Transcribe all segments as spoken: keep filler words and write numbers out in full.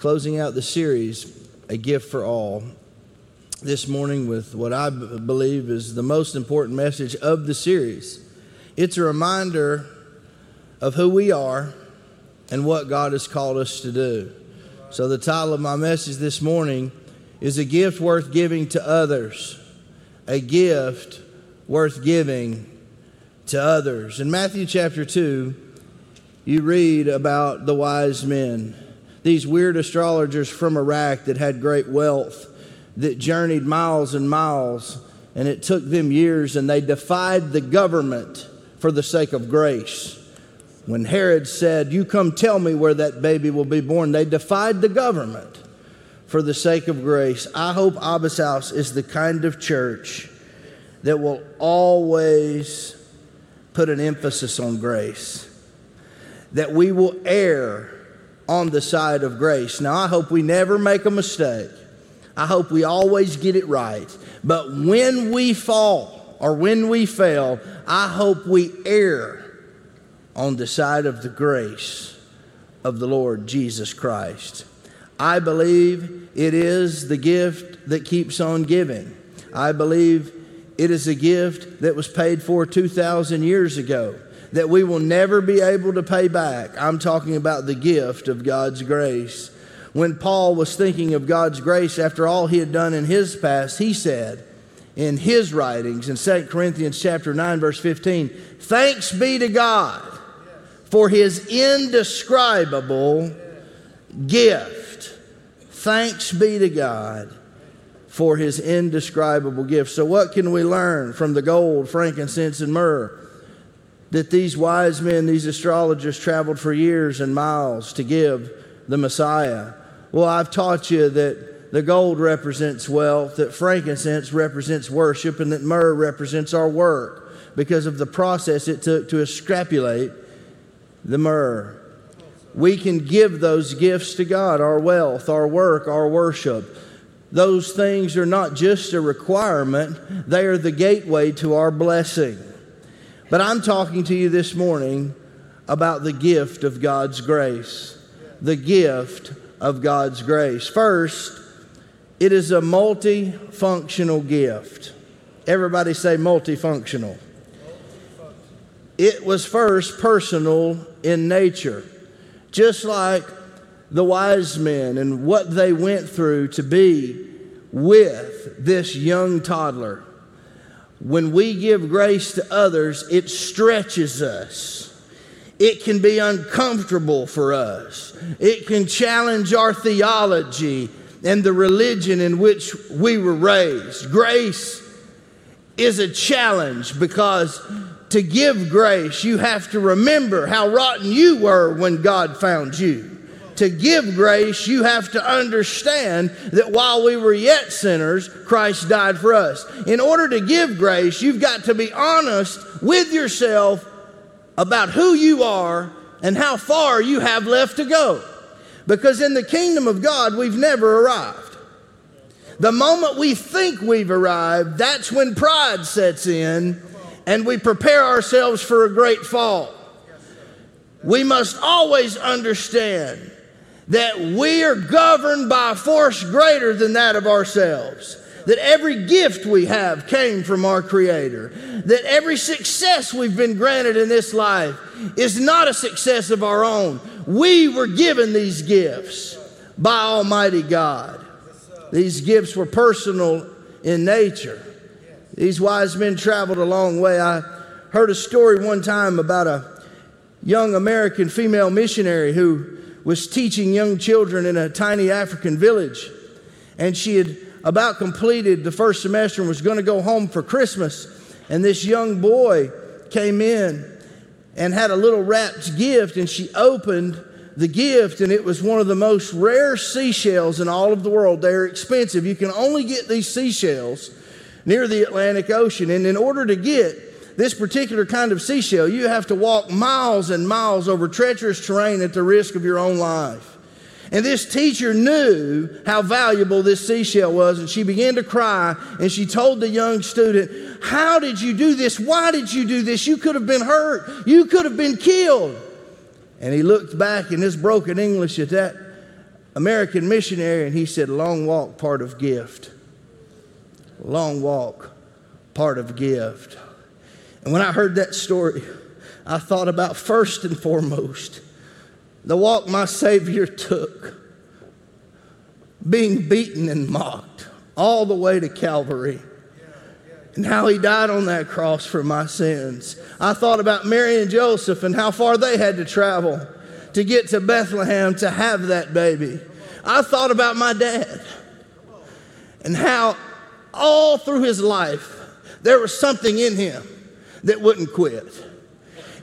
closing out the series, A Gift for All, this morning with what I b- believe is the most important message of the series. It's a reminder of who we are and what God has called us to do. So the title of my message this morning is A Gift Worth Giving to Others. A gift worth giving to others. In Matthew chapter two, you read about the wise men, these weird astrologers from Iraq that had great wealth, that journeyed miles and miles, and it took them years, and they defied the government for the sake of grace. When Herod said, "You come tell me where that baby will be born," they defied the government for the sake of grace. I hope Abba's House is the kind of church that will always put an emphasis on grace, that we will err on the side of grace. Now, I hope we never make a mistake. I hope we always get it right. But when we fall or when we fail, I hope we err on the side of the grace of the Lord Jesus Christ. I believe it is the gift that keeps on giving. I believe it is a gift that was paid for two thousand years ago that we will never be able to pay back. I'm talking about the gift of God's grace. When Paul was thinking of God's grace after all he had done in his past, he said in his writings in Second Corinthians chapter nine, verse fifteen, "Thanks be to God for his indescribable gift." Thanks be to God for his indescribable gift. So what can we learn from the gold, frankincense, and myrrh that these wise men, these astrologers, traveled for years and miles to give the Messiah? Well, I've taught you that the gold represents wealth, that frankincense represents worship, and that myrrh represents our work because of the process it took to extrapolate the myrrh. We can give those gifts to God, our wealth, our work, our worship. Those things are not just a requirement, they are the gateway to our blessing. But I'm talking to you this morning about the gift of God's grace. The gift of God's grace. First, it is a multifunctional gift. Everybody say multifunctional. It was first personal in nature. Just like the wise men and what they went through to be with this young toddler. When we give grace to others, it stretches us. It can be uncomfortable for us. It can challenge our theology and the religion in which we were raised. Grace is a challenge because to give grace, you have to remember how rotten you were when God found you. To give grace, you have to understand that while we were yet sinners, Christ died for us. In order to give grace, you've got to be honest with yourself about who you are and how far you have left to go. Because in the kingdom of God, we've never arrived. The moment we think we've arrived, that's when pride sets in and we prepare ourselves for a great fall. We must always understand that we are governed by a force greater than that of ourselves. That every gift we have came from our Creator. That every success we've been granted in this life is not a success of our own. We were given these gifts by Almighty God. These gifts were personal in nature. These wise men traveled a long way. I heard a story one time about a young American female missionary who was teaching young children in a tiny African village. And she had about completed the first semester and was going to go home for Christmas. And this young boy came in and had a little wrapped gift. And she opened the gift, and it was one of the most rare seashells in all of the world. They're expensive. You can only get these seashells near the Atlantic Ocean. And in order to get this particular kind of seashell, you have to walk miles and miles over treacherous terrain at the risk of your own life. And this teacher knew how valuable this seashell was, and she began to cry, and she told the young student, "How did you do this? Why did you do this? You could have been hurt. You could have been killed." And he looked back in his broken English at that American missionary, and he said, long walk, part of gift. Long walk, part of gift. And when I heard that story, I thought about first and foremost, the walk my Savior took, being beaten and mocked all the way to Calvary, and how he died on that cross for my sins. I thought about Mary and Joseph and how far they had to travel to get to Bethlehem to have that baby. I thought about my dad and how all through his life there was something in him that wouldn't quit.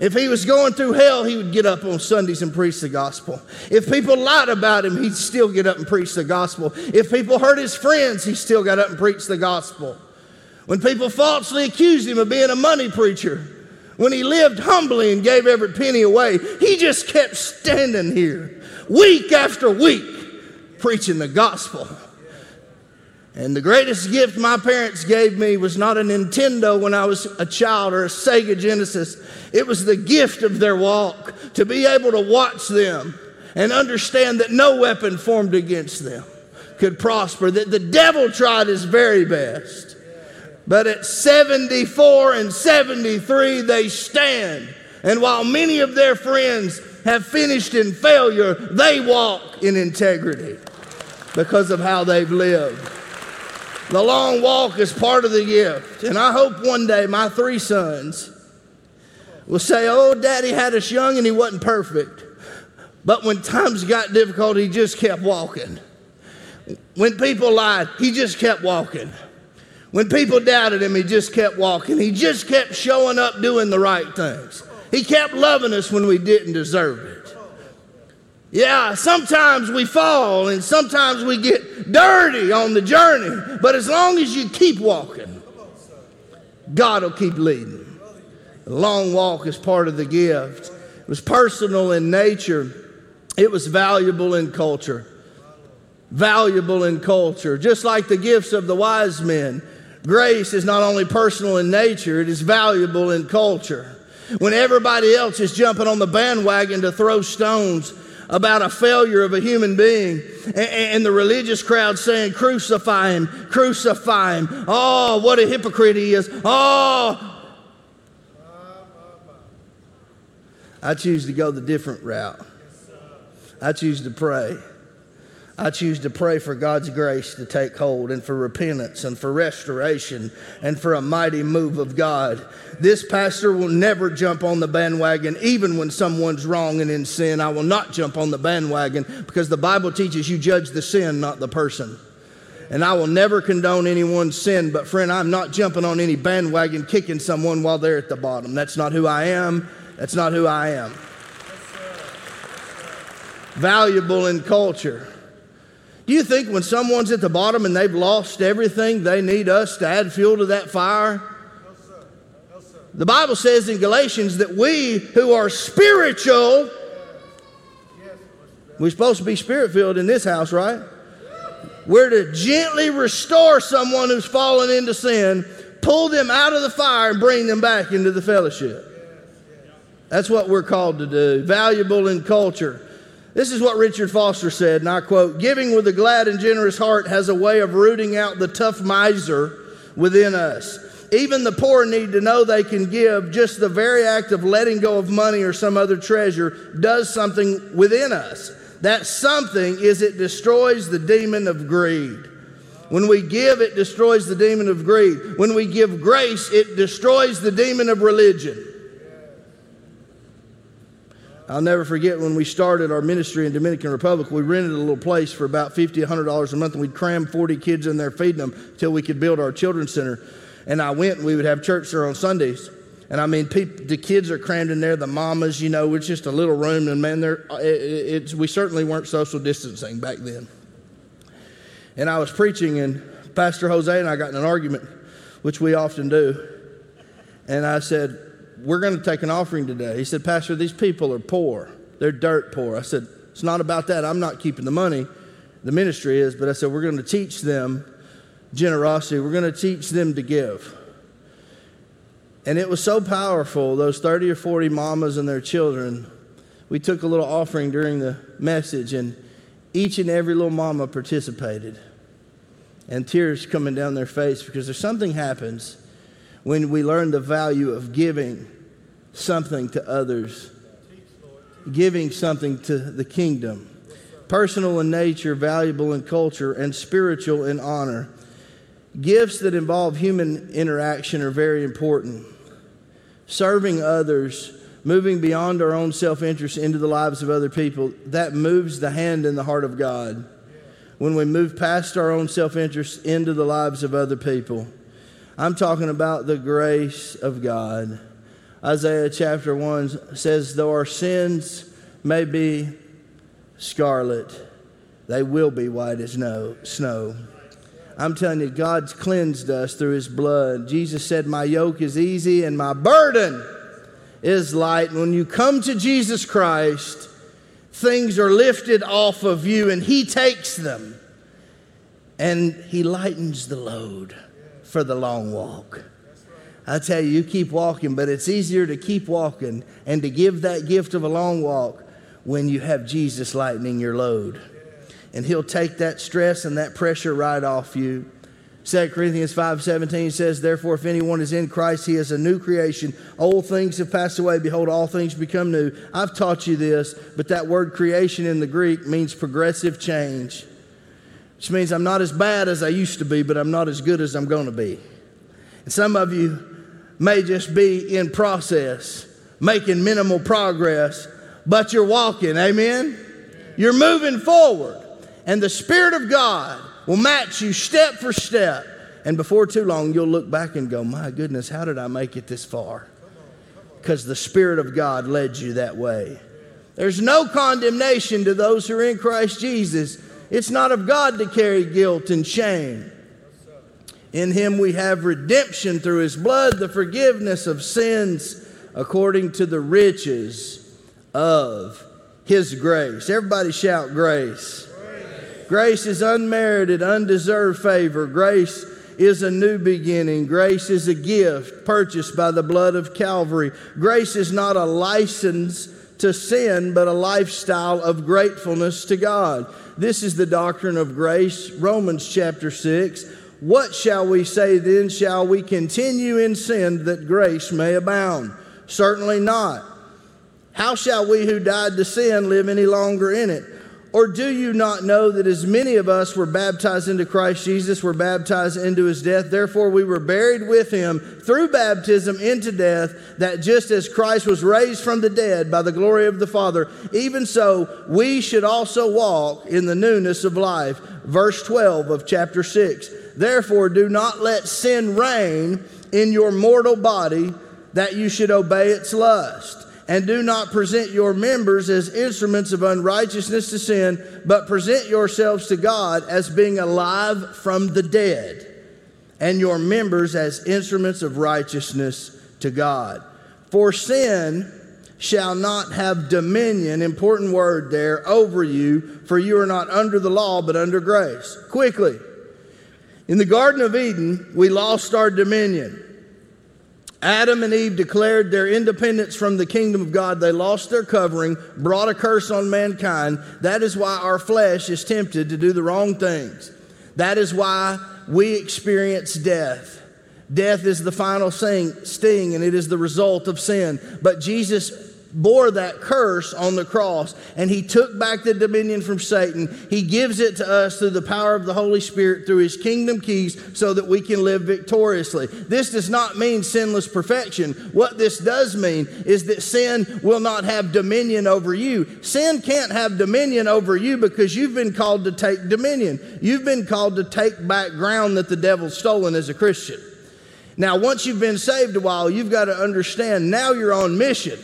If he was going through hell, he would get up on Sundays and preach the gospel. If people lied about him, he'd still get up and preach the gospel. If people hurt his friends, he still got up and preached the gospel. When people falsely accused him of being a money preacher, when he lived humbly and gave every penny away, he just kept standing here week after week preaching the gospel. And the greatest gift my parents gave me was not a Nintendo when I was a child or a Sega Genesis. It was the gift of their walk, to be able to watch them and understand that no weapon formed against them could prosper, that the devil tried his very best. But at seventy-four and seventy-three, they stand. And while many of their friends have finished in failure, they walk in integrity because of how they've lived. The long walk is part of the gift. And I hope one day my three sons will say, oh, Daddy had us young and he wasn't perfect. But when times got difficult, he just kept walking. When people lied, he just kept walking. When people doubted him, he just kept walking. He just kept showing up doing the right things. He kept loving us when we didn't deserve it. Yeah, sometimes we fall and sometimes we get dirty on the journey. But as long as you keep walking, God will keep leading. The long walk is part of the gift. It was personal in nature. It was valuable in culture. Valuable in culture. Just like the gifts of the wise men, grace is not only personal in nature, it is valuable in culture. When everybody else is jumping on the bandwagon to throw stones about a failure of a human being, and, and the religious crowd saying, crucify him, crucify him. Oh, what a hypocrite he is. Oh. I choose to go the different route. I choose to pray. I choose to pray for God's grace to take hold, and for repentance, and for restoration, and for a mighty move of God. This pastor will never jump on the bandwagon, even when someone's wrong and in sin. I will not jump on the bandwagon, because the Bible teaches you judge the sin, not the person. And I will never condone anyone's sin, but friend, I'm not jumping on any bandwagon kicking someone while they're at the bottom. That's not who I am. That's not who I am. Valuable in culture. Do you think when someone's at the bottom and they've lost everything, they need us to add fuel to that fire? No, sir. No, sir. The Bible says in Galatians that we who are spiritual, yes. We're supposed to be spirit-filled in this house, right? We're to gently restore someone who's fallen into sin, pull them out of the fire and bring them back into the fellowship. Yes. Yes. That's what we're called to do. Valuable in culture. This is what Richard Foster said, and I quote, "Giving with a glad and generous heart has a way of rooting out the tough miser within us. Even the poor need to know they can give. Just the very act of letting go of money or some other treasure does something within us. That something is it destroys the demon of greed. When we give, it destroys the demon of greed. When we give grace, it destroys the demon of religion." I'll never forget when we started our ministry in Dominican Republic, we rented a little place for about fifty dollars, a hundred dollars a month, and we'd cram forty kids in there feeding them until we could build our children's center. And I went, and we would have church there on Sundays. And I mean, people, the kids are crammed in there, the mamas, you know, it's just a little room. And man, it, it's, we certainly weren't social distancing back then. And I was preaching, and Pastor Jose and I got in an argument, which we often do. And I said, "We're going to take an offering today." He said, "Pastor, these people are poor. They're dirt poor." I said, "It's not about that. I'm not keeping the money. The ministry is." But I said, "We're going to teach them generosity. We're going to teach them to give." And it was so powerful, those thirty or forty mamas and their children. We took a little offering during the message, and each and every little mama participated, and tears coming down their face, because there's something happens when we learn the value of giving something to others, giving something to the kingdom, personal in nature, valuable in culture, and spiritual in honor. Gifts that involve human interaction are very important. Serving others, moving beyond our own self-interest into the lives of other people, that moves the hand and the heart of God. When we move past our own self-interest into the lives of other people, I'm talking about the grace of God. Isaiah chapter one says, though our sins may be scarlet, they will be white as snow. I'm telling you, God's cleansed us through his blood. Jesus said, my yoke is easy and my burden is light. And when you come to Jesus Christ, things are lifted off of you, and he takes them and he lightens the load for the long walk. I tell you, you keep walking, but it's easier to keep walking and to give that gift of a long walk when you have Jesus lightening your load. And he'll take that stress and that pressure right off you. Second Corinthians five seventeen says, therefore, if anyone is in Christ, he is a new creation. Old things have passed away. Behold, all things become new. I've taught you this, but that word creation in the Greek means progressive change, which means I'm not as bad as I used to be, but I'm not as good as I'm going to be. And some of you may just be in process, making minimal progress, but you're walking, amen? You're moving forward, and the Spirit of God will match you step for step. And before too long, you'll look back and go, my goodness, how did I make it this far? Because the Spirit of God led you that way. There's no condemnation to those who are in Christ Jesus. It's not of God to carry guilt and shame. In him we have redemption through his blood, the forgiveness of sins according to the riches of his grace. Everybody shout grace. Grace is unmerited, undeserved favor. Grace is a new beginning. Grace is a gift purchased by the blood of Calvary. Grace is not a license to sin, but a lifestyle of gratefulness to God. This is the doctrine of grace. Romans chapter six. What shall we say then? Shall we continue in sin that grace may abound? Certainly not. How shall we who died to sin live any longer in it? Or do you not know that as many of us were baptized into Christ Jesus, were baptized into his death? Therefore, we were buried with him through baptism into death, that just as Christ was raised from the dead by the glory of the Father, even so we should also walk in the newness of life. Verse twelve of chapter six. Therefore, do not let sin reign in your mortal body, that you should obey its lust. And do not present your members as instruments of unrighteousness to sin, but present yourselves to God as being alive from the dead, and your members as instruments of righteousness to God. For sin shall not have dominion, important word there, over you, for you are not under the law, but under grace. Quickly, in the Garden of Eden, we lost our dominion. Adam and Eve declared their independence from the kingdom of God. They lost their covering, brought a curse on mankind. That is why our flesh is tempted to do the wrong things. That is why we experience death. Death is the final sting, and it is the result of sin. But Jesus bore that curse on the cross, and he took back the dominion from Satan. He gives it to us through the power of the Holy Spirit, through his kingdom keys, so that we can live victoriously. This does not mean sinless perfection. What this does mean is that sin will not have dominion over you. Sin can't have dominion over you because you've been called to take dominion. You've been called to take back ground that the devil's stolen as a Christian. Now, once you've been saved a while, you've got to understand now you're on mission.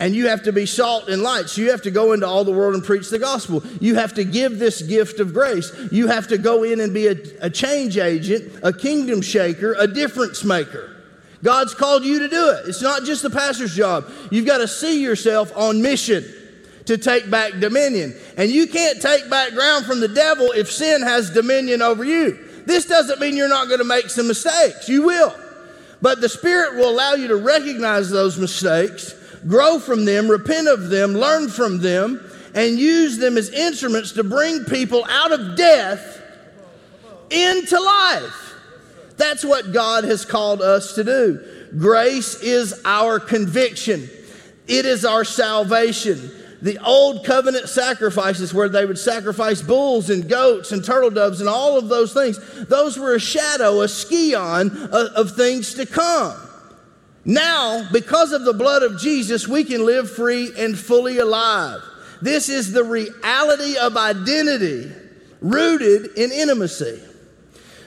And you have to be salt and light. So you have to go into all the world and preach the gospel. You have to give this gift of grace. You have to go in and be a, a change agent, a kingdom shaker, a difference maker. God's called you to do it. It's not just the pastor's job. You've got to see yourself on mission to take back dominion. And you can't take back ground from the devil if sin has dominion over you. This doesn't mean you're not going to make some mistakes. You will. But the Spirit will allow you to recognize those mistakes, grow from them, repent of them, learn from them, and use them as instruments to bring people out of death into life. That's what God has called us to do. Grace is our conviction. It is our salvation. The old covenant sacrifices where they would sacrifice bulls and goats and turtle doves and all of those things, those were a shadow, a scion of things to come. Now, because of the blood of Jesus, we can live free and fully alive. This is the reality of identity rooted in intimacy.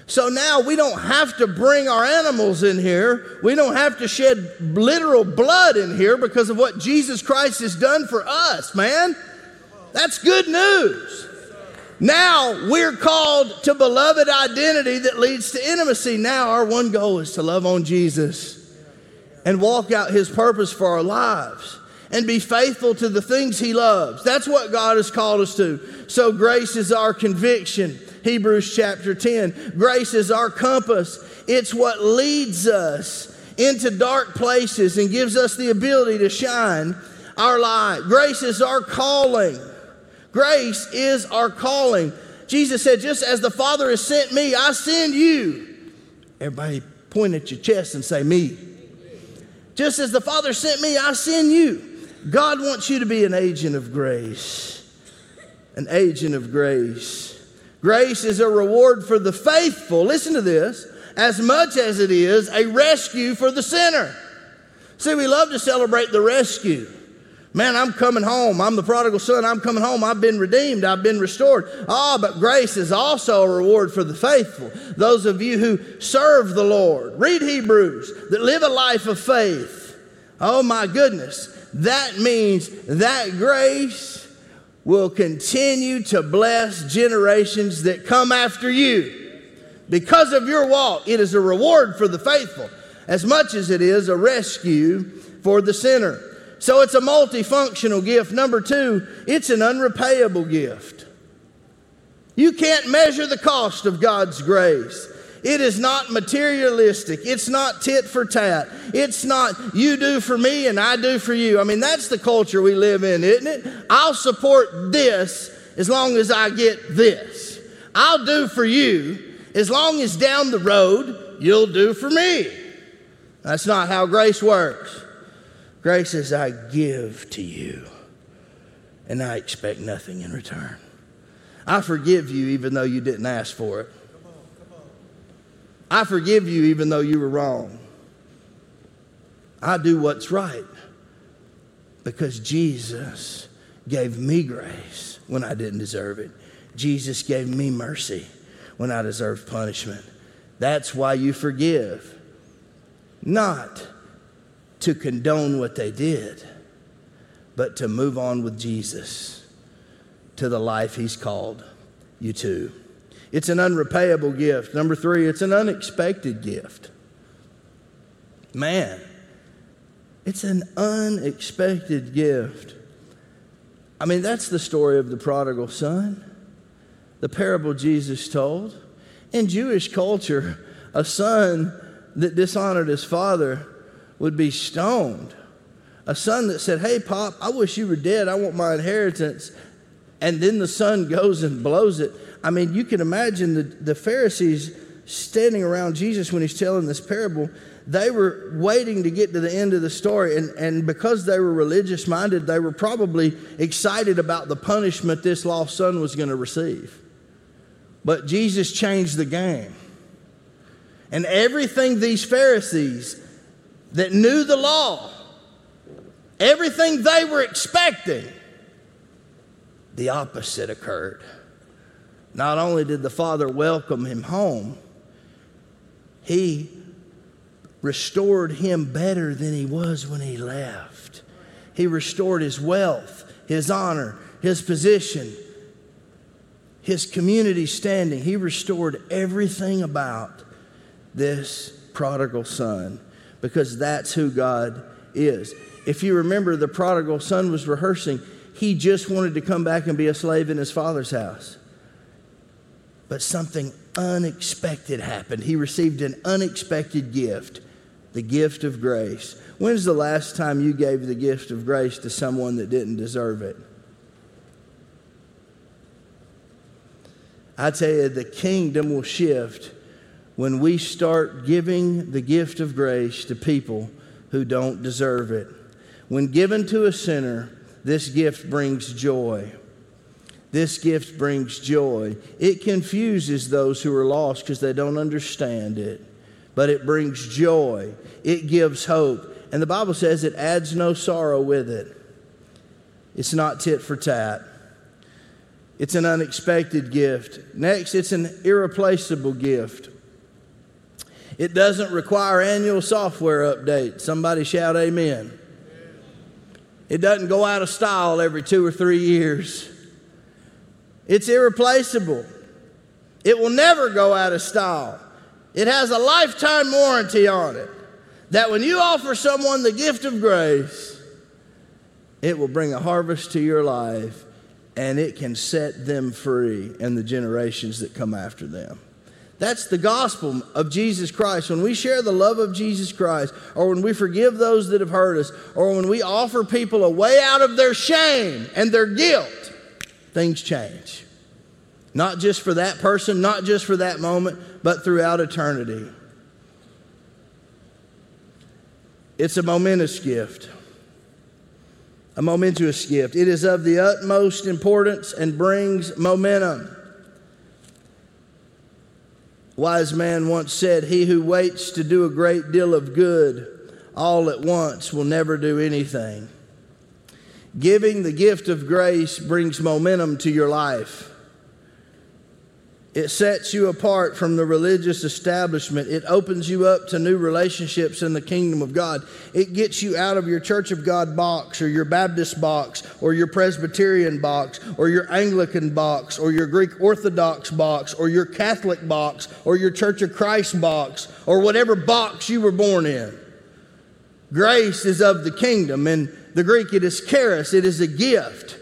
So now we don't have to bring our animals in here. We don't have to shed literal blood in here because of what Jesus Christ has done for us, man. That's good news. Now we're called to beloved identity that leads to intimacy. Now our one goal is to love on Jesus and walk out his purpose for our lives and be faithful to the things he loves. That's what God has called us to. So grace is our conviction. Hebrews chapter ten. Grace is our compass. It's what leads us into dark places and gives us the ability to shine our light. Grace is our calling. Grace is our calling. Jesus said, just as the Father has sent me, I send you. Everybody point at your chest and say, me. Just as the Father sent me, I send you. God wants you to be an agent of grace. An agent of grace. Grace is a reward for the faithful, listen to this, as much as it is a rescue for the sinner. See, we love to celebrate the rescue. Man, I'm coming home. I'm the prodigal son. I'm coming home. I've been redeemed. I've been restored. Ah, but grace is also a reward for the faithful. Those of you who serve the Lord, read Hebrews, that live a life of faith. Oh my goodness. That means that grace will continue to bless generations that come after you. Because of your walk, it is a reward for the faithful as much as it is a rescue for the sinner. So it's a multifunctional gift. Number two, it's an unrepayable gift. You can't measure the cost of God's grace. It is not materialistic. It's not tit for tat. It's not you do for me and I do for you. I mean, that's the culture we live in, isn't it? I'll support this as long as I get this. I'll do for you as long as down the road you'll do for me. That's not how grace works. Grace is I give to you and I expect nothing in return. I forgive you even though you didn't ask for it. I forgive you even though you were wrong. I do what's right because Jesus gave me grace when I didn't deserve it. Jesus gave me mercy when I deserved punishment. That's why you forgive. Not to condone what they did, but to move on with Jesus to the life he's called you to. It's an unrepayable gift. Number three, it's an unexpected gift. Man, it's an unexpected gift. I mean, that's the story of the prodigal son, the parable Jesus told. In Jewish culture, a son that dishonored his father would be stoned. A son that said, hey, Pop, I wish you were dead. I want my inheritance. And then the son goes and blows it. I mean, you can imagine the, the Pharisees standing around Jesus when he's telling this parable. They were waiting to get to the end of the story. And, and because they were religious minded, they were probably excited about the punishment this lost son was going to receive. But Jesus changed the game. And everything these Pharisees that knew the law, everything they were expecting, the opposite occurred. Not only did the father welcome him home, he restored him better than he was when he left. He restored his wealth, his honor, his position, his community standing. He restored everything about this prodigal son because that's who God is. If you remember, the prodigal son was rehearsing. He just wanted to come back and be a slave in his father's house. But something unexpected happened. He received an unexpected gift, the gift of grace. When's the last time you gave the gift of grace to someone that didn't deserve it? I tell you, the kingdom will shift when we start giving the gift of grace to people who don't deserve it. When given to a sinner, this gift brings joy. This gift brings joy. It confuses those who are lost because they don't understand it. But it brings joy. It gives hope. And the Bible says it adds no sorrow with it. It's not tit for tat. It's an unexpected gift. Next, it's an irreplaceable gift. It doesn't require annual software updates. Somebody shout amen. It doesn't go out of style every two or three years. It's irreplaceable. It will never go out of style. It has a lifetime warranty on it that when you offer someone the gift of grace, it will bring a harvest to your life, and it can set them free and the generations that come after them. That's the gospel of Jesus Christ. When we share the love of Jesus Christ, or when we forgive those that have hurt us, or when we offer people a way out of their shame and their guilt, things change. Not just for that person, not just for that moment, but throughout eternity. It's a momentous gift. A momentous gift. It is of the utmost importance and brings momentum. Wise man once said, "He who waits to do a great deal of good all at once will never do anything." Giving the gift of grace brings momentum to your life. It sets you apart from the religious establishment. It opens you up to new relationships in the kingdom of God. It gets you out of your Church of God box or your Baptist box or your Presbyterian box or your Anglican box or your Greek Orthodox box or your Catholic box or your Church of Christ box or whatever box you were born in. Grace is of the kingdom. In the Greek, it is charis. It is a gift.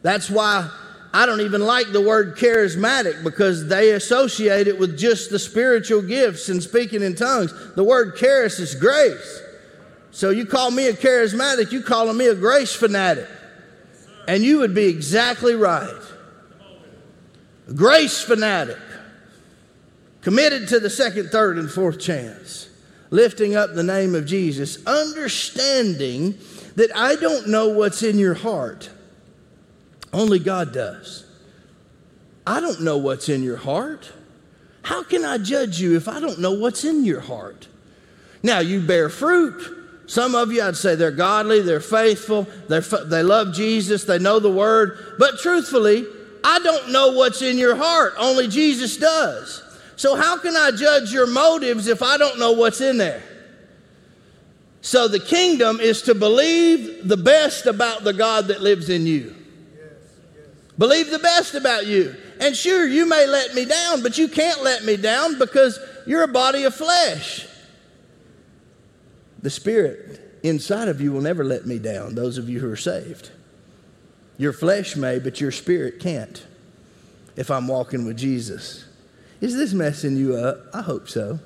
That's why I don't even like the word charismatic, because they associate it with just the spiritual gifts and speaking in tongues. The word charis is grace. So you call me a charismatic, you calling me a grace fanatic. And you would be exactly right. Grace fanatic. Committed to the second, third, and fourth chance. Lifting up the name of Jesus. Understanding that I don't know what's in your heart. Only God does. I don't know what's in your heart. How can I judge you if I don't know what's in your heart? Now, you bear fruit. Some of you, I'd say they're godly, they're faithful, they're, they love Jesus, they know the word. But truthfully, I don't know what's in your heart. Only Jesus does. So how can I judge your motives if I don't know what's in there? So the kingdom is to believe the best about the God that lives in you. Believe the best about you. And sure, you may let me down, but you can't let me down because you're a body of flesh. The Spirit inside of you will never let me down, those of you who are saved. Your flesh may, but your spirit can't if I'm walking with Jesus. Is this messing you up? I hope so.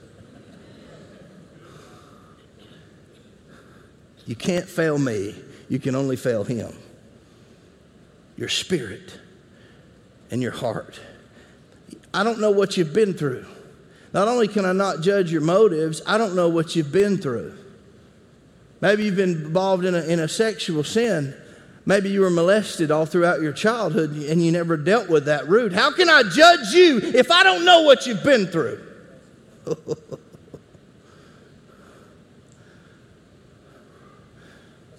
You can't fail me. You can only fail him. Your spirit and your heart. I don't know what you've been through. Not only can I not judge your motives, I don't know what you've been through. Maybe you've been involved in a, in a sexual sin. Maybe you were molested all throughout your childhood and you never dealt with that root. How can I judge you if I don't know what you've been through?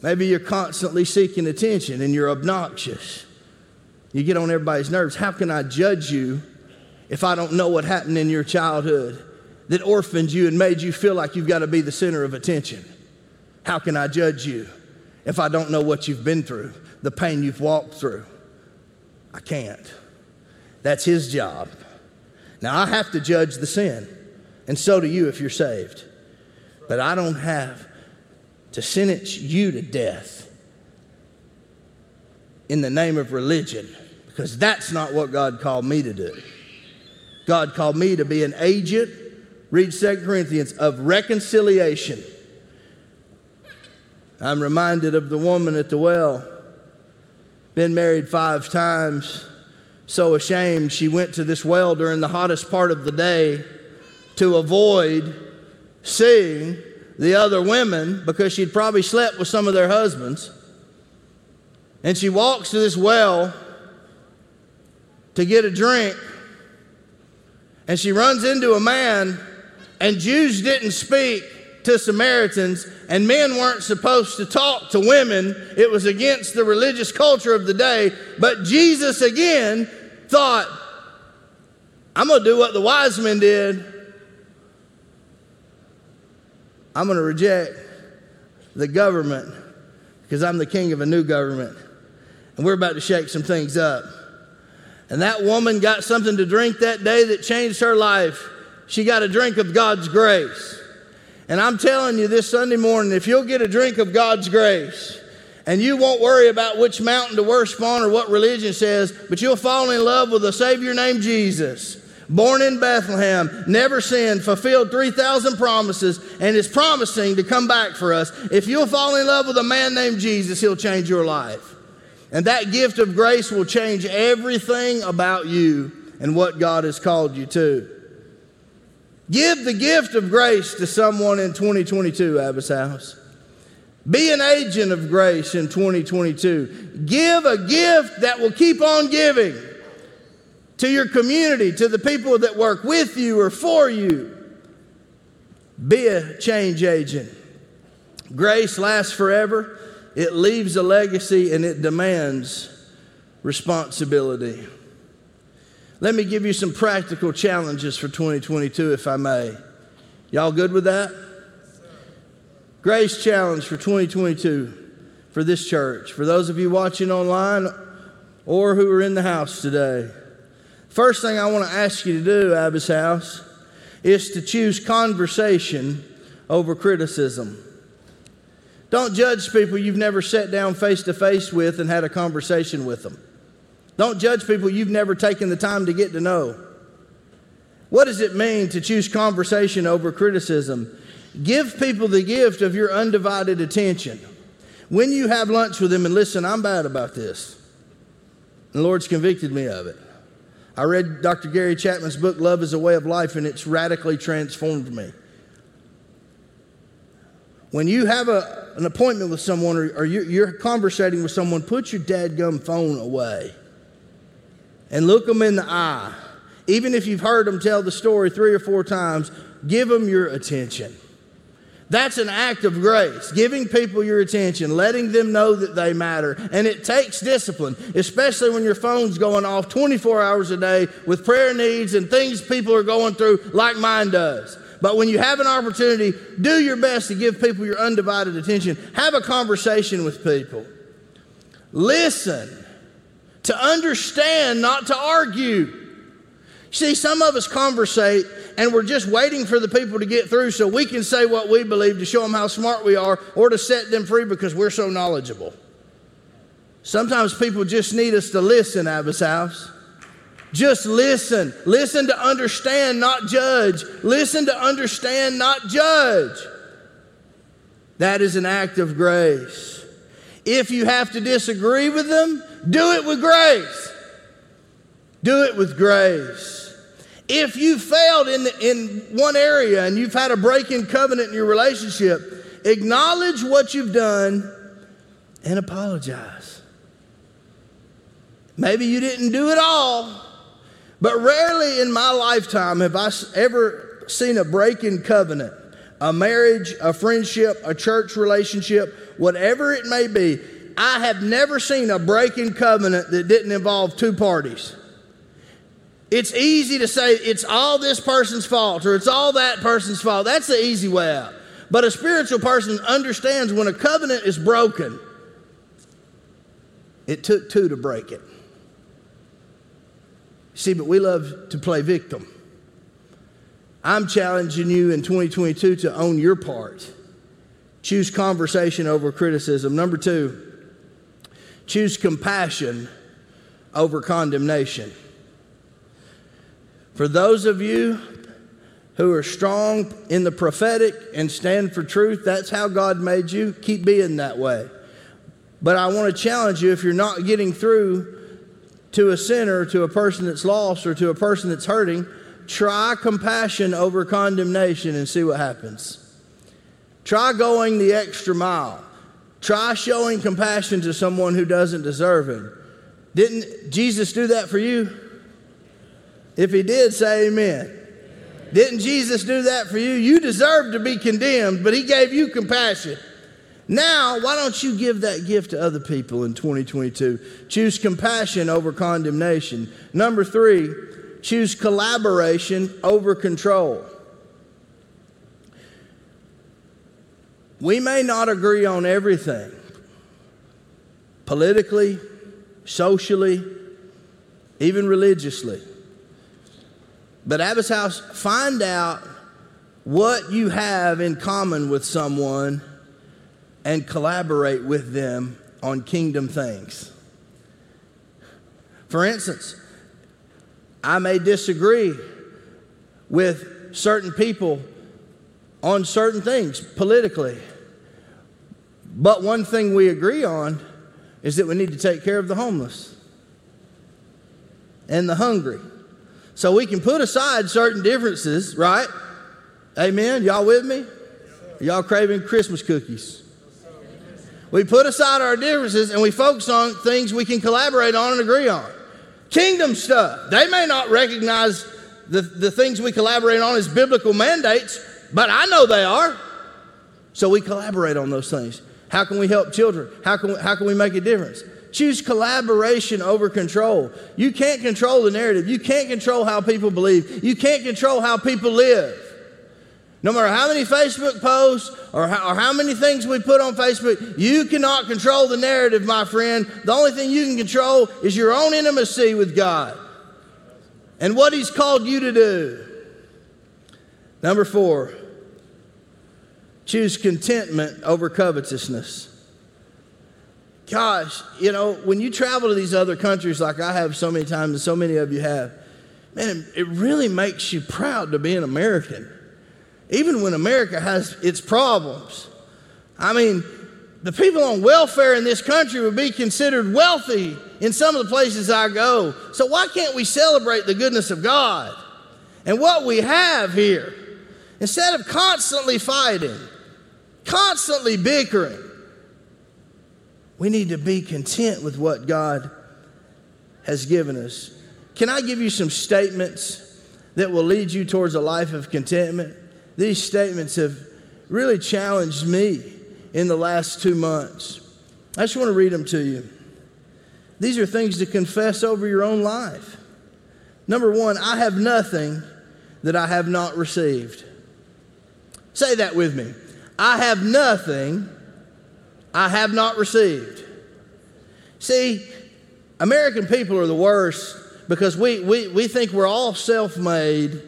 Maybe you're constantly seeking attention and you're obnoxious. You get on everybody's nerves. How can I judge you if I don't know what happened in your childhood that orphaned you and made you feel like you've got to be the center of attention? How can I judge you if I don't know what you've been through, the pain you've walked through? I can't. That's his job. Now, I have to judge the sin, and so do you if you're saved. But I don't have to sentence you to death in the name of religion, because that's not what God called me to do. God called me to be an agent, read Second Corinthians, of reconciliation. I'm reminded of the woman at the well, been married five times, so ashamed, she went to this well during the hottest part of the day to avoid seeing the other women because she'd probably slept with some of their husbands. And she walks to this well to get a drink, and she runs into a man, and Jews didn't speak to Samaritans, and men weren't supposed to talk to women. It was against the religious culture of the day. But Jesus again thought, I'm going to do what the wise men did. I'm going to reject the government because I'm the king of a new government, and we're about to shake some things up. And that woman got something to drink that day that changed her life. She got a drink of God's grace. And I'm telling you this Sunday morning, if you'll get a drink of God's grace and you won't worry about which mountain to worship on or what religion says, but you'll fall in love with a Savior named Jesus, born in Bethlehem, never sinned, fulfilled three thousand promises, and is promising to come back for us. If you'll fall in love with a man named Jesus, he'll change your life. And that gift of grace will change everything about you and what God has called you to. Give the gift of grace to someone in twenty twenty-two, Abba's House. Be an agent of grace in twenty twenty-two. Give a gift that will keep on giving to your community, to the people that work with you or for you. Be a change agent. Grace lasts forever. It leaves a legacy, and it demands responsibility. Let me give you some practical challenges for twenty twenty-two, if I may. Y'all good with that? Grace challenge for twenty twenty-two for this church, for those of you watching online or who are in the house today. First thing I want to ask you to do, Abba's House, is to choose conversation over criticism. Don't judge people you've never sat down face-to-face with and had a conversation with them. Don't judge people you've never taken the time to get to know. What does it mean to choose conversation over criticism? Give people the gift of your undivided attention. When you have lunch with them, and listen, I'm bad about this. The Lord's convicted me of it. I read Doctor Gary Chapman's book, Love is a Way of Life, and it's radically transformed me. When you have a, an appointment with someone or, or you're, you're conversating with someone, put your dadgum phone away and look them in the eye. Even if you've heard them tell the story three or four times, give them your attention. That's an act of grace, giving people your attention, letting them know that they matter. And it takes discipline, especially when your phone's going off twenty-four hours a day with prayer needs and things people are going through like mine does. But when you have an opportunity, do your best to give people your undivided attention. Have a conversation with people. Listen to understand, not to argue. See, some of us conversate, and we're just waiting for the people to get through so we can say what we believe to show them how smart we are or to set them free because we're so knowledgeable. Sometimes people just need us to listen, Abba's House. Just listen. Listen to understand, not judge. Listen to understand, not judge. That is an act of grace. If you have to disagree with them, do it with grace. Do it with grace. If you failed in, the, in one area and you've had a break in covenant in your relationship, acknowledge what you've done and apologize. Maybe you didn't do it all. But rarely in my lifetime have I ever seen a break in covenant, a marriage, a friendship, a church relationship, whatever it may be. I have never seen a break in covenant that didn't involve two parties. It's easy to say it's all this person's fault or it's all that person's fault. That's the easy way out. But a spiritual person understands when a covenant is broken, it took two to break it. See, but we love to play victim. I'm challenging you in twenty twenty-two to own your part. Choose conversation over criticism. Number two, choose compassion over condemnation. For those of you who are strong in the prophetic and stand for truth, that's how God made you. Keep being that way. But I want to challenge you, if you're not getting through to a sinner, to a person that's lost, or to a person that's hurting, try compassion over condemnation and see what happens. Try going the extra mile. Try showing compassion to someone who doesn't deserve it. Didn't Jesus do that for you? If he did, say amen. Amen. Didn't Jesus do that for you? You deserved to be condemned, but he gave you compassion. Now, why don't you give that gift to other people in twenty twenty-two? Choose compassion over condemnation. Number three, choose collaboration over control. We may not agree on everything, politically, socially, even religiously. But Abba's House, find out what you have in common with someone and collaborate with them on kingdom things. For instance, I may disagree with certain people on certain things politically, but one thing we agree on is that we need to take care of the homeless and the hungry. So we can put aside certain differences, right? Amen. Y'all with me? Y'all craving Christmas cookies? We put aside our differences and we focus on things we can collaborate on and agree on. Kingdom stuff. They may not recognize the, the things we collaborate on as biblical mandates, but I know they are. So we collaborate on those things. How can we help children? How can we, how can we make a difference? Choose collaboration over control. You can't control the narrative. You can't control how people believe. You can't control how people live. No matter how many Facebook posts or how, or how many things we put on Facebook, you cannot control the narrative, my friend. The only thing you can control is your own intimacy with God and what he's called you to do. Number four, choose contentment over covetousness. Gosh, you know, when you travel to these other countries like I have so many times and so many of you have, man, it really makes you proud to be an American, even when America has its problems. I mean, the people on welfare in this country would be considered wealthy in some of the places I go. So why can't we celebrate the goodness of God and what we have here instead of constantly fighting, constantly bickering? We need to be content with what God has given us. Can I give you some statements that will lead you towards a life of contentment? These statements have really challenged me in the last two months. I just want to read them to you. These are things to confess over your own life. Number one, I have nothing that I have not received. Say that with me. I have nothing I have not received. See, American people are the worst because we, we, we think we're all self-made.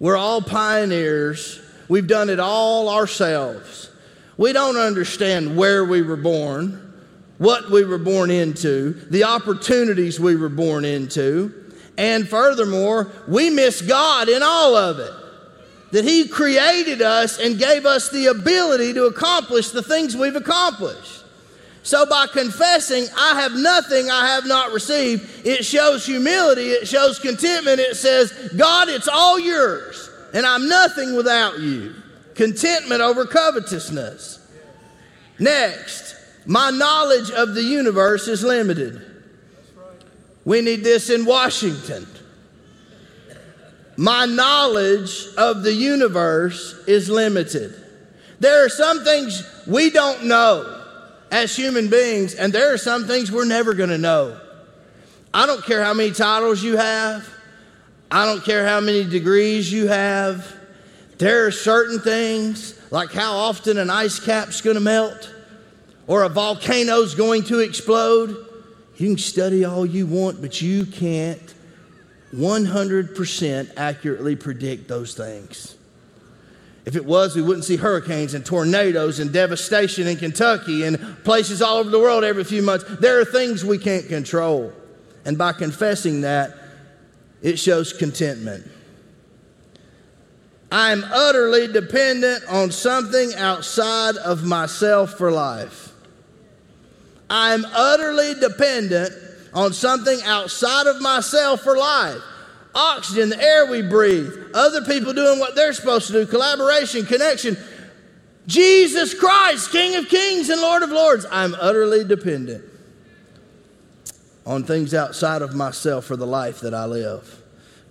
We're all pioneers. We've done it all ourselves. We don't understand where we were born, what we were born into, the opportunities we were born into, and furthermore, we miss God in all of it. That he created us and gave us the ability to accomplish the things we've accomplished. So by confessing, I have nothing I have not received, it shows humility, it shows contentment, it says, God, it's all yours, and I'm nothing without you. Contentment over covetousness. Next, my knowledge of the universe is limited. We need this in Washington. My knowledge of the universe is limited. There are some things we don't know as human beings, and there are some things we're never going to know. I don't care how many titles you have. I don't care how many degrees you have. There are certain things, like how often an ice cap's going to melt or a volcano's going to explode. You can study all you want, but you can't one hundred percent accurately predict those things. If it was, we wouldn't see hurricanes and tornadoes and devastation in Kentucky and places all over the world every few months. There are things we can't control. And by confessing that, it shows contentment. I am utterly dependent on something outside of myself for life. I am utterly dependent on something outside of myself for life. Oxygen, the air we breathe, other people doing what they're supposed to do, collaboration, connection. Jesus Christ, King of Kings and Lord of Lords. I'm utterly dependent on things outside of myself for the life that I live.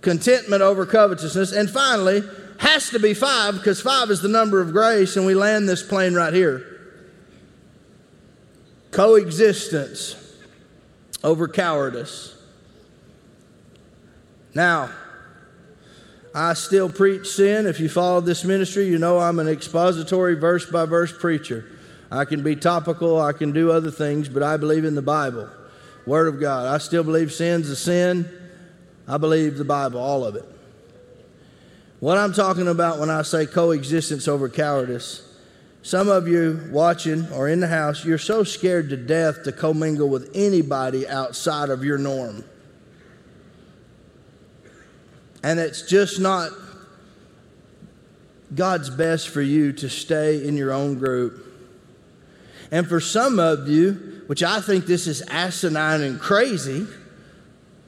Contentment over covetousness. And finally, has to be five, because five is the number of grace, and we land this plane right here. Coexistence over cowardice. Now, I still preach sin. If you follow this ministry, you know I'm an expository, verse-by-verse preacher. I can be topical, I can do other things, but I believe in the Bible, Word of God. I still believe sin's a sin. I believe the Bible, all of it. What I'm talking about when I say coexistence over cowardice, some of you watching or in the house, you're so scared to death to commingle with anybody outside of your norm. And it's just not God's best for you to stay in your own group. And for some of you, which I think this is asinine and crazy,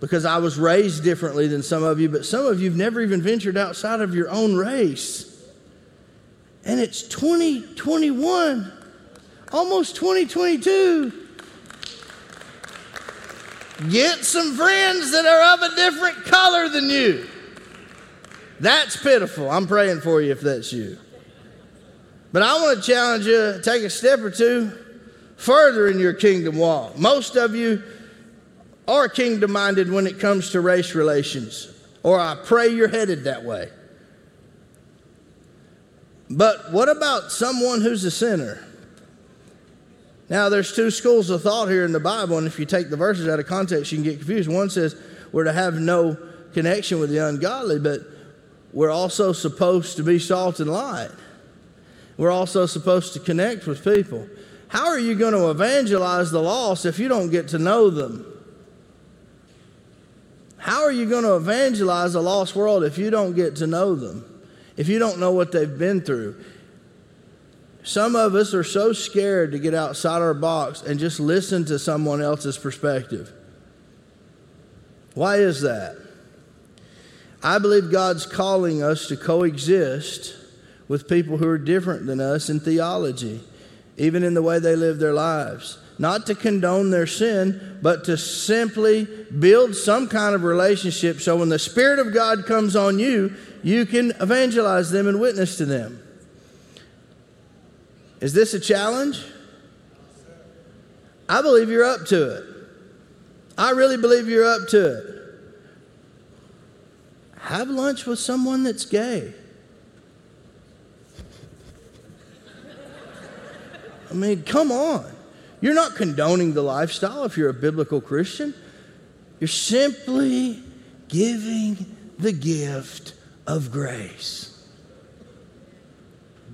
because I was raised differently than some of you, but some of you have never even ventured outside of your own race. And it's twenty twenty-one, almost twenty twenty-two. Get some friends that are of a different color than you. That's pitiful. I'm praying for you if that's you. But I want to challenge you, take a step or two further in your kingdom walk. Most of you are kingdom-minded when it comes to race relations, or I pray you're headed that way. But what about someone who's a sinner? Now, there's two schools of thought here in the Bible, and if you take the verses out of context, you can get confused. One says we're to have no connection with the ungodly, but we're also supposed to be salt and light. We're also supposed to connect with people. How are you going to evangelize the lost if you don't get to know them? How are you going to evangelize a lost world if you don't get to know them, if you don't know what they've been through? Some of us are so scared to get outside our box and just listen to someone else's perspective. Why is that? I believe God's calling us to coexist with people who are different than us in theology, even in the way they live their lives. Not to condone their sin, but to simply build some kind of relationship so when the Spirit of God comes on you, you can evangelize them and witness to them. Is this a challenge? I believe you're up to it. I really believe you're up to it. Have lunch with someone that's gay. I mean, come on. You're not condoning the lifestyle if you're a biblical Christian. You're simply giving the gift of grace.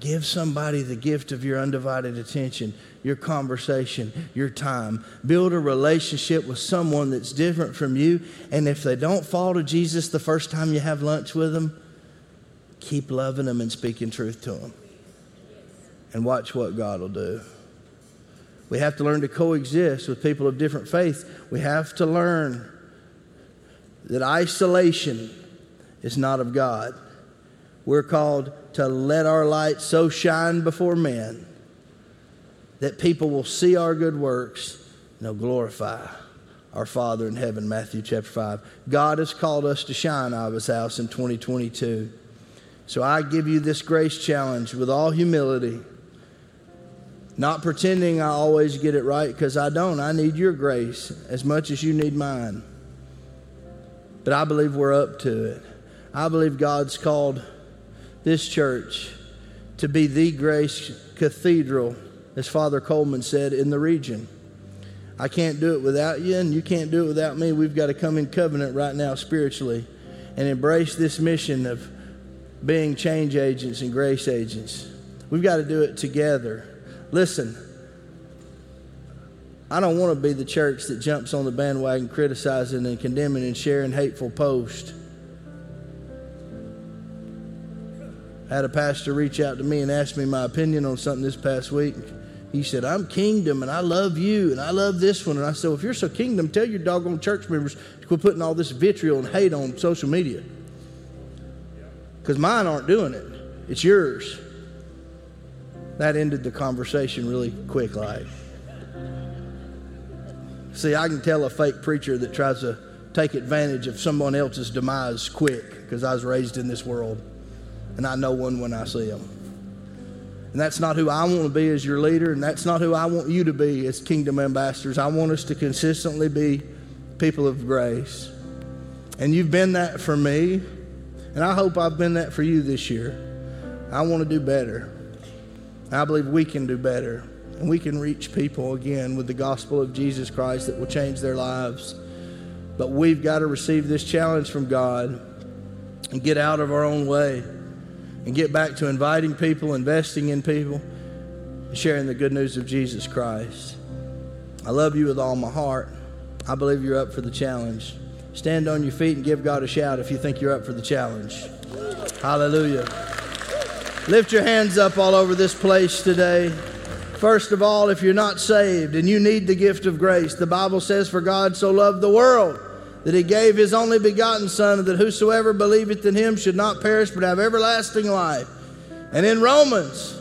Give somebody the gift of your undivided attention, your conversation, your time. Build a relationship with someone that's different from you. And if they don't fall to Jesus the first time you have lunch with them, keep loving them and speaking truth to them. And watch what God will do. We have to learn to coexist with people of different faiths. We have to learn that isolation is not of God. We're called to let our light so shine before men that people will see our good works and they'll glorify our Father in heaven, Matthew chapter five. God has called us to shine Abba's House in twenty twenty-two. So I give you this grace challenge with all humility. Not pretending I always get it right, because I don't. I need your grace as much as you need mine. But I believe we're up to it. I believe God's called this church to be the grace cathedral, as Father Coleman said, in the region. I can't do it without you, and you can't do it without me. We've got to come in covenant right now spiritually and embrace this mission of being change agents and grace agents. We've got to do it together. Listen, I don't want to be the church that jumps on the bandwagon criticizing and condemning and sharing hateful posts. I had a pastor reach out to me and ask me my opinion on something this past week. He said, I'm kingdom, and I love you, and I love this one. And I said, well, if you're so kingdom, tell your doggone church members to quit putting all this vitriol and hate on social media. Because mine aren't doing it. It's yours. That ended the conversation really quick like. See, I can tell a fake preacher that tries to take advantage of someone else's demise quick because I was raised in this world, and I know one when I see them. And that's not who I want to be as your leader, and that's not who I want you to be as kingdom ambassadors. I want us to consistently be people of grace. And you've been that for me, and I hope I've been that for you this year. I want to do better. I believe we can do better. And we can reach people again with the gospel of Jesus Christ that will change their lives. But we've got to receive this challenge from God and get out of our own way and get back to inviting people, investing in people, and sharing the good news of Jesus Christ. I love you with all my heart. I believe you're up for the challenge. Stand on your feet and give God a shout if you think you're up for the challenge. Hallelujah. Lift your hands up all over this place today. First of all, if you're not saved and you need the gift of grace, the Bible says, for God so loved the world that he gave his only begotten Son, that whosoever believeth in him should not perish but have everlasting life. And in Romans,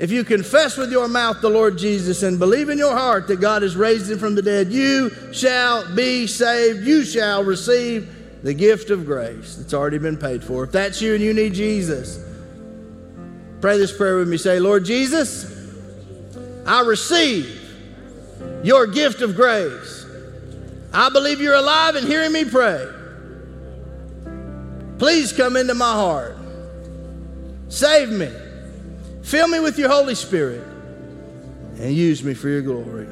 if you confess with your mouth the Lord Jesus and believe in your heart that God has raised him from the dead, you shall be saved. You shall receive the gift of grace that's already been paid for. If that's you and you need Jesus, pray this prayer with me. Say, Lord Jesus, I receive your gift of grace. I believe you're alive and hearing me pray. Please come into my heart. Save me. Fill me with your Holy Spirit and use me for your glory.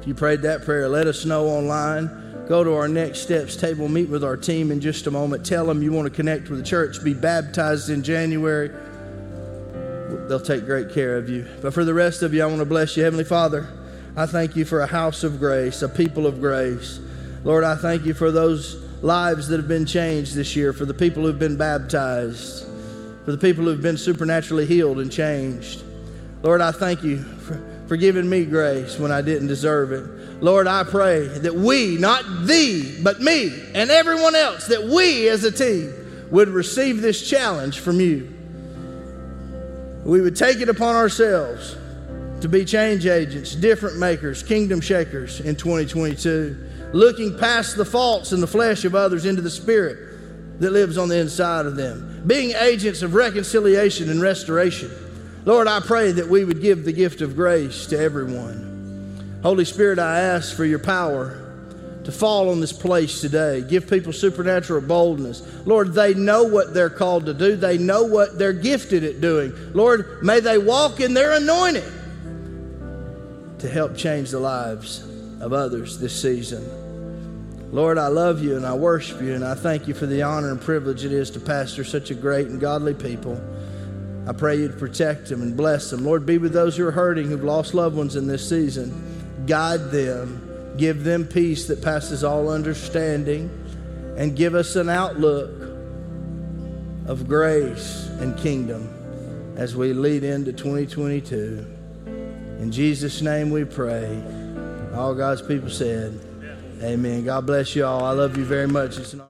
If you prayed that prayer, let us know online. Go to our Next Steps table. Meet with our team in just a moment. Tell them you want to connect with the church. Be baptized in January. They'll take great care of you. But for the rest of you, I want to bless you. Heavenly Father, I thank you for a house of grace, a people of grace. Lord, I thank you for those lives that have been changed this year, for the people who've been baptized, for the people who've been supernaturally healed and changed. Lord, I thank you for, for giving me grace when I didn't deserve it. Lord, I pray that we, not thee, but me and everyone else, that we as a team would receive this challenge from you. We would take it upon ourselves to be change agents, different makers, kingdom shakers in twenty twenty-two, looking past the faults in the flesh of others into the spirit that lives on the inside of them, being agents of reconciliation and restoration. Lord, I pray that we would give the gift of grace to everyone. Holy Spirit, I ask for your power to fall on this place today. Give people supernatural boldness. Lord, they know what they're called to do. They know what they're gifted at doing. Lord, may they walk in their anointing to help change the lives of others this season. Lord, I love you and I worship you, and I thank you for the honor and privilege it is to pastor such a great and godly people. I pray you to protect them and bless them. Lord, be with those who are hurting, who've lost loved ones in this season. Guide them. Give them peace that passes all understanding, and give us an outlook of grace and kingdom as we lead into twenty twenty-two. In Jesus' name we pray. All God's people said, amen. God bless you all. I love you very much. It's an